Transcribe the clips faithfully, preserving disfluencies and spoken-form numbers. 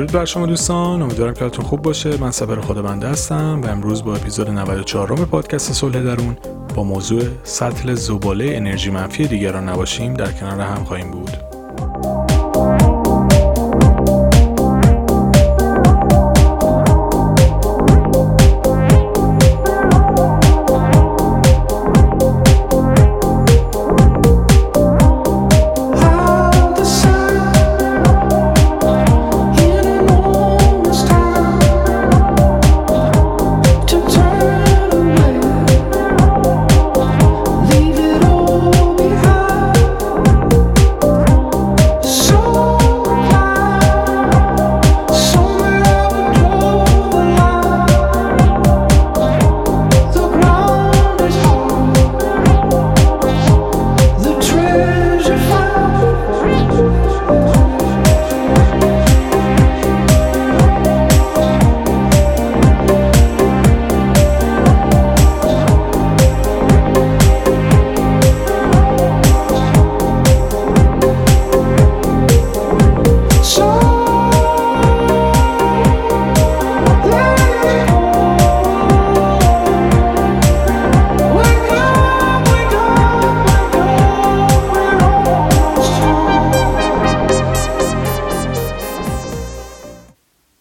درود بر شما دوستان، امیدوارم که حالتون خوب باشه. من سفر خودبنده هستم و امروز با اپیزود نود و چهار پادکست صلح درون با موضوع سطل زباله انرژی منفی دیگران نباشیم در کنار هم خواهیم بود.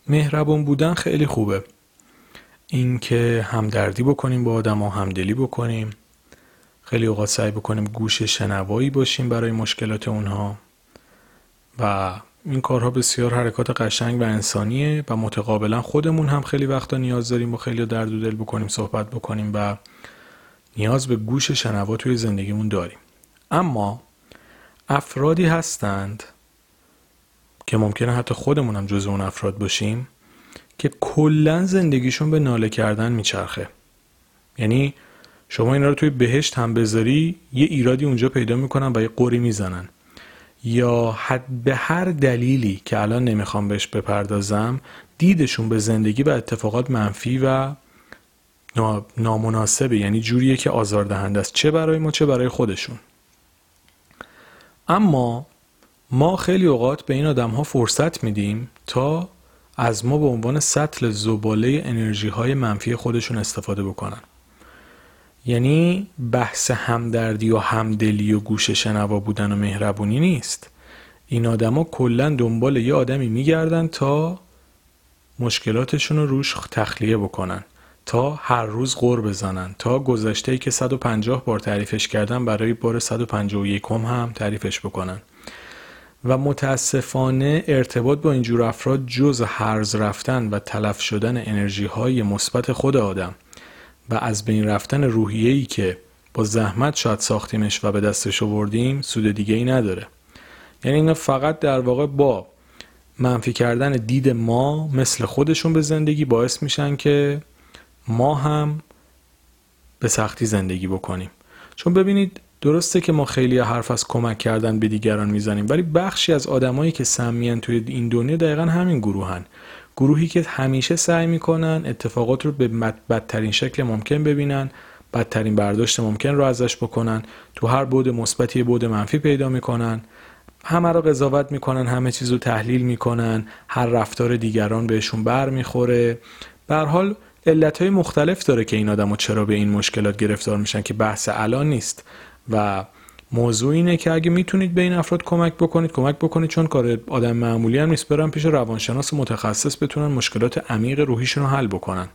مهربان بودن خیلی خوبه، این که همدردی بکنیم با آدم ها، همدلی بکنیم، خیلی اوقات سعی بکنیم گوش شنوایی باشیم برای مشکلات اونها و این کارها بسیار حرکات قشنگ و انسانیه و متقابلا خودمون هم خیلی وقتا نیاز داریم با خیلی درد و دل بکنیم، صحبت بکنیم و نیاز به گوش شنوا توی زندگیمون داریم. اما افرادی هستند که ممکنه حتی خودمون هم جزو اون افراد باشیم که کلن زندگیشون به ناله کردن میچرخه. یعنی شما اینا رو توی بهشت هم بذاری یه ایرادی اونجا پیدا میکنن و یه قری میزنن، یا حد به هر دلیلی که الان نمیخوام بهش بپردازم دیدشون به زندگی و اتفاقات منفی و نامناسبه، یعنی جوریه که آزاردهنده است، چه برای ما چه برای خودشون. اما ما خیلی اوقات به این آدم ها فرصت میدیم تا از ما به عنوان سطل زباله انرژی های منفی خودشون استفاده بکنن. یعنی بحث همدردی و همدلی و گوش شنوا بودن و مهربونی نیست. این آدم ها کلن دنبال یه آدمی میگردن تا مشکلاتشون رو روش تخلیه بکنن، تا هر روز غر بزنن، تا گذشته‌ای که صد و پنجاه بار تعریفش کردن برای بار صد و پنجاه و یک هم تعریفش بکنن. و متاسفانه ارتباط با اینجور افراد جز هرز رفتن و تلف شدن انرژی های مثبت خود آدم و از بین رفتن روحیه‌ای که با زحمت شاید ساختیمش و به دستش آوردیم سود دیگه ای نداره. یعنی اینا فقط در واقع با منفی کردن دید ما مثل خودشون به زندگی باعث میشن که ما هم به سختی زندگی بکنیم. چون ببینید، درسته که ما خیلی حرف از کمک کردن به دیگران میزنیم، ولی بخشی از آدمایی که سمیان توی این دنیا دقیقاً همین گروهن، گروهی که همیشه سعی میکنن اتفاقات رو به بدترین شکل ممکن ببینن، بدترین برداشت ممکن رو ازش بکنن، تو هر بود مثبتی بود منفی پیدا میکنن، همه رو قضاوت میکنن، همه چیز رو تحلیل میکنن، هر رفتار دیگران بهشون بر میخوره. به هر حال علتهای مختلف داره که این آدمو چرا به این مشکلات گرفتار میشن که بحث الان نیست. و موضوع اینه که اگه میتونید به این افراد کمک بکنید کمک بکنید، چون کار آدم معمولی هم نیست، برن پیش روانشناس متخصص بتونن مشکلات عمیق روحیشون رو حل بکنن.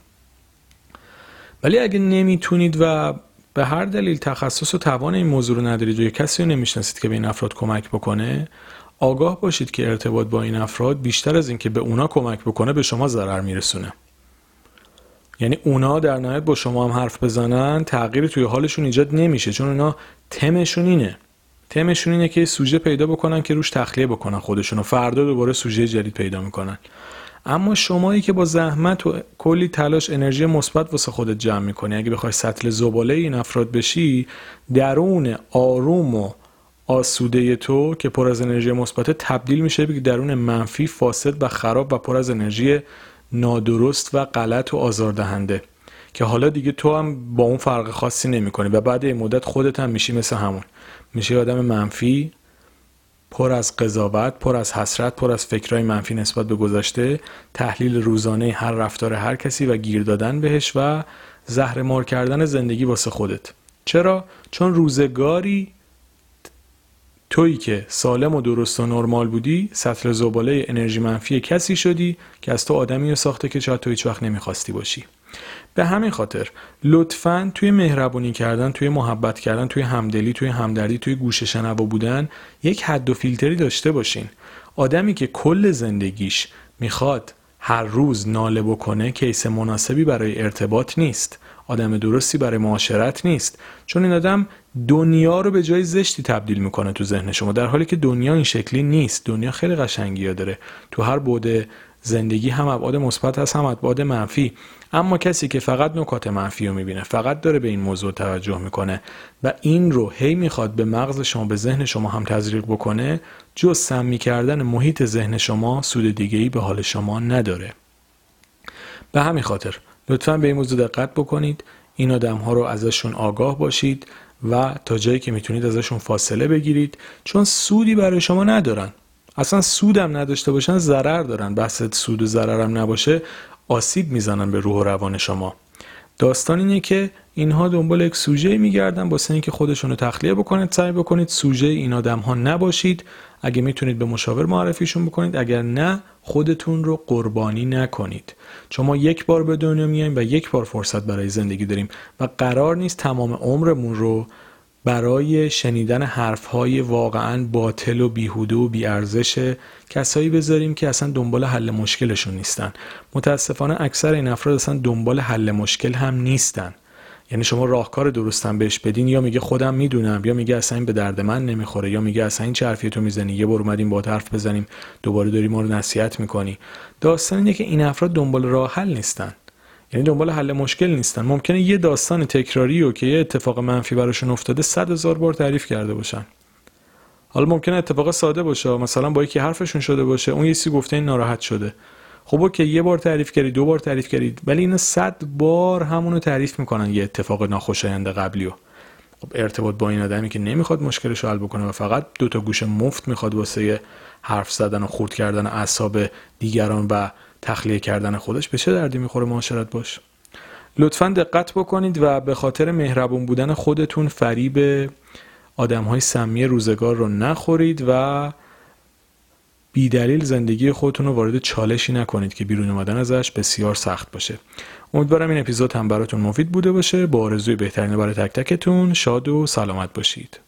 ولی اگه نمیتونید و به هر دلیل تخصص و توان این موضوع رو ندارید و یه کسی رو نمیشناسید که به این افراد کمک بکنه، آگاه باشید که ارتباط با این افراد بیشتر از این که به اونا کمک بکنه به شما ضرر میرسونه. یعنی اونا در نهایت با شما هم حرف بزنن تغییری توی حالشون ایجاد نمیشه، چون اونا تمشون اینه تمشون اینه که سوژه پیدا بکنن که روش تخلیه بکنن خودشون و فردا دوباره سوژه جدید پیدا میکنن. اما شمایی که با زحمت و کلی تلاش انرژی مثبت واسه خودت جمع میکنی، اگه بخوای سطل زباله این افراد بشی، درون آروم و آسوده تو که پر از انرژی مثبت تبدیل میشه به درون منفی، فاسد و خراب و پر از انرژی نادرست و غلط و آزاردهنده که حالا دیگه تو هم با اون فرق خاصی نمی کنی و بعد این مدت خودت هم میشی مثل همون، میشی آدم منفی پر از قضاوت، پر از حسرت، پر از فکرهای منفی نسبت به گذشته، تحلیل روزانه هر رفتار هر کسی و گیر دادن بهش و زهر مار کردن زندگی واسه خودت. چرا؟ چون روزگاری تویی که سالم و درست و نرمال بودی، سطل زباله انرژی منفی کسی شدی که از تو آدمی رو ساخته که شاید تو هیچ وقت نمیخواستی باشی. به همین خاطر لطفاً توی مهربونی کردن، توی محبت کردن، توی همدلی، توی همدردی، توی گوش شنوا بودن یک حد و فیلتری داشته باشین. آدمی که کل زندگیش میخواد هر روز ناله بکنه کیس مناسبی برای ارتباط نیست، آدم درستی برای معاشرت نیست، چون این آدم دنیا رو به جای زشتی تبدیل میکنه تو ذهن شما، در حالی که دنیا این شکلی نیست. دنیا خیلی قشنگی‌ها داره، تو هر بعد زندگی هم ابعاد مثبت هست هم ابعاد منفی. اما کسی که فقط نکات منفی رو میبینه، فقط داره به این موضوع توجه میکنه و این رو هی میخواد به مغز شما، به ذهن شما هم تزریق بکنه، جز سمی کردن محیط ذهن شما سود دیگه‌ای به حال شما نداره. به همین خاطر لطفاً به این موضوع دقت بکنید، این آدم‌ها رو ازشون آگاه باشید و تا جایی که میتونید ازشون فاصله بگیرید، چون سودی برای شما ندارن. اصلا سودم نداشته باشن ضرر دارن. بحث سود و ضررم نباشه، آسیب میزنن به روح و روان شما. داستان اینه که اینها دنبال یک سوژه میگردن، واسه اینکه خودشون رو تخلیه بکنید. سعی بکنید سوژه این آدم‌ها نباشید. اگه میتونید به مشاور معرفیشون بکنید، اگر نه خودتون رو قربانی نکنید. چون ما یک بار به دنیا میایم و یک بار فرصت برای زندگی داریم و قرار نیست تمام عمرمون رو برای شنیدن حرف‌های واقعاً باطل و بیهوده و بی‌ارزش کسایی بذاریم که اصلا دنبال حل مشکلشون نیستن. متاسفانه اکثر این افراد اصلا دنبال حل مشکل هم نیستن. یعنی شما راهکار درستم بهش بدین، یا میگه خودم میدونم، یا میگه اصلا این به درد من نمیخوره، یا میگه اصلا این چه حرفی تو میزنی، یه بار اومدیم با حرف بزنیم، دوباره داری ما رو نصیحت میکنی. داستان اینه که این افراد دنبال راه حل نیستن، یعنی دنبال حل مشکل نیستن. ممکنه یه داستان تکراری و که یه اتفاق منفی براشون افتاده صد هزار بار تعریف کرده باشن. حالا ممکنه اتفاق ساده باشه، مثلا با یکی حرفشون شده باشه، اون یکی گفته این ناراحت شده. خب اوکی، یه بار تعریف کردی، دو بار تعریف کردی، ولی اینا صد بار همونو تعریف میکنن، یه اتفاق ناخوشایند قبلیو. خب ارتباط با این آدمی که نمیخواد مشکلش رو حل بکنه و فقط دو تا گوش مفت میخواد واسه حرف زدن و خرد کردن اعصاب دیگران و تخلیه کردن خودش، به چه دردی میخوره معاشرت باش. لطفاً دقت بکنید و به خاطر مهربون بودن خودتون فریب آدم‌های سمی روزگار رو نخورید و بی دلیل زندگی خودتون رو وارد چالشی نکنید که بیرون اومدن ازش بسیار سخت باشه. امیدوارم این اپیزود هم براتون مفید بوده باشه. با آرزوی بهترین برای تک تکتون، شاد و سلامت باشید.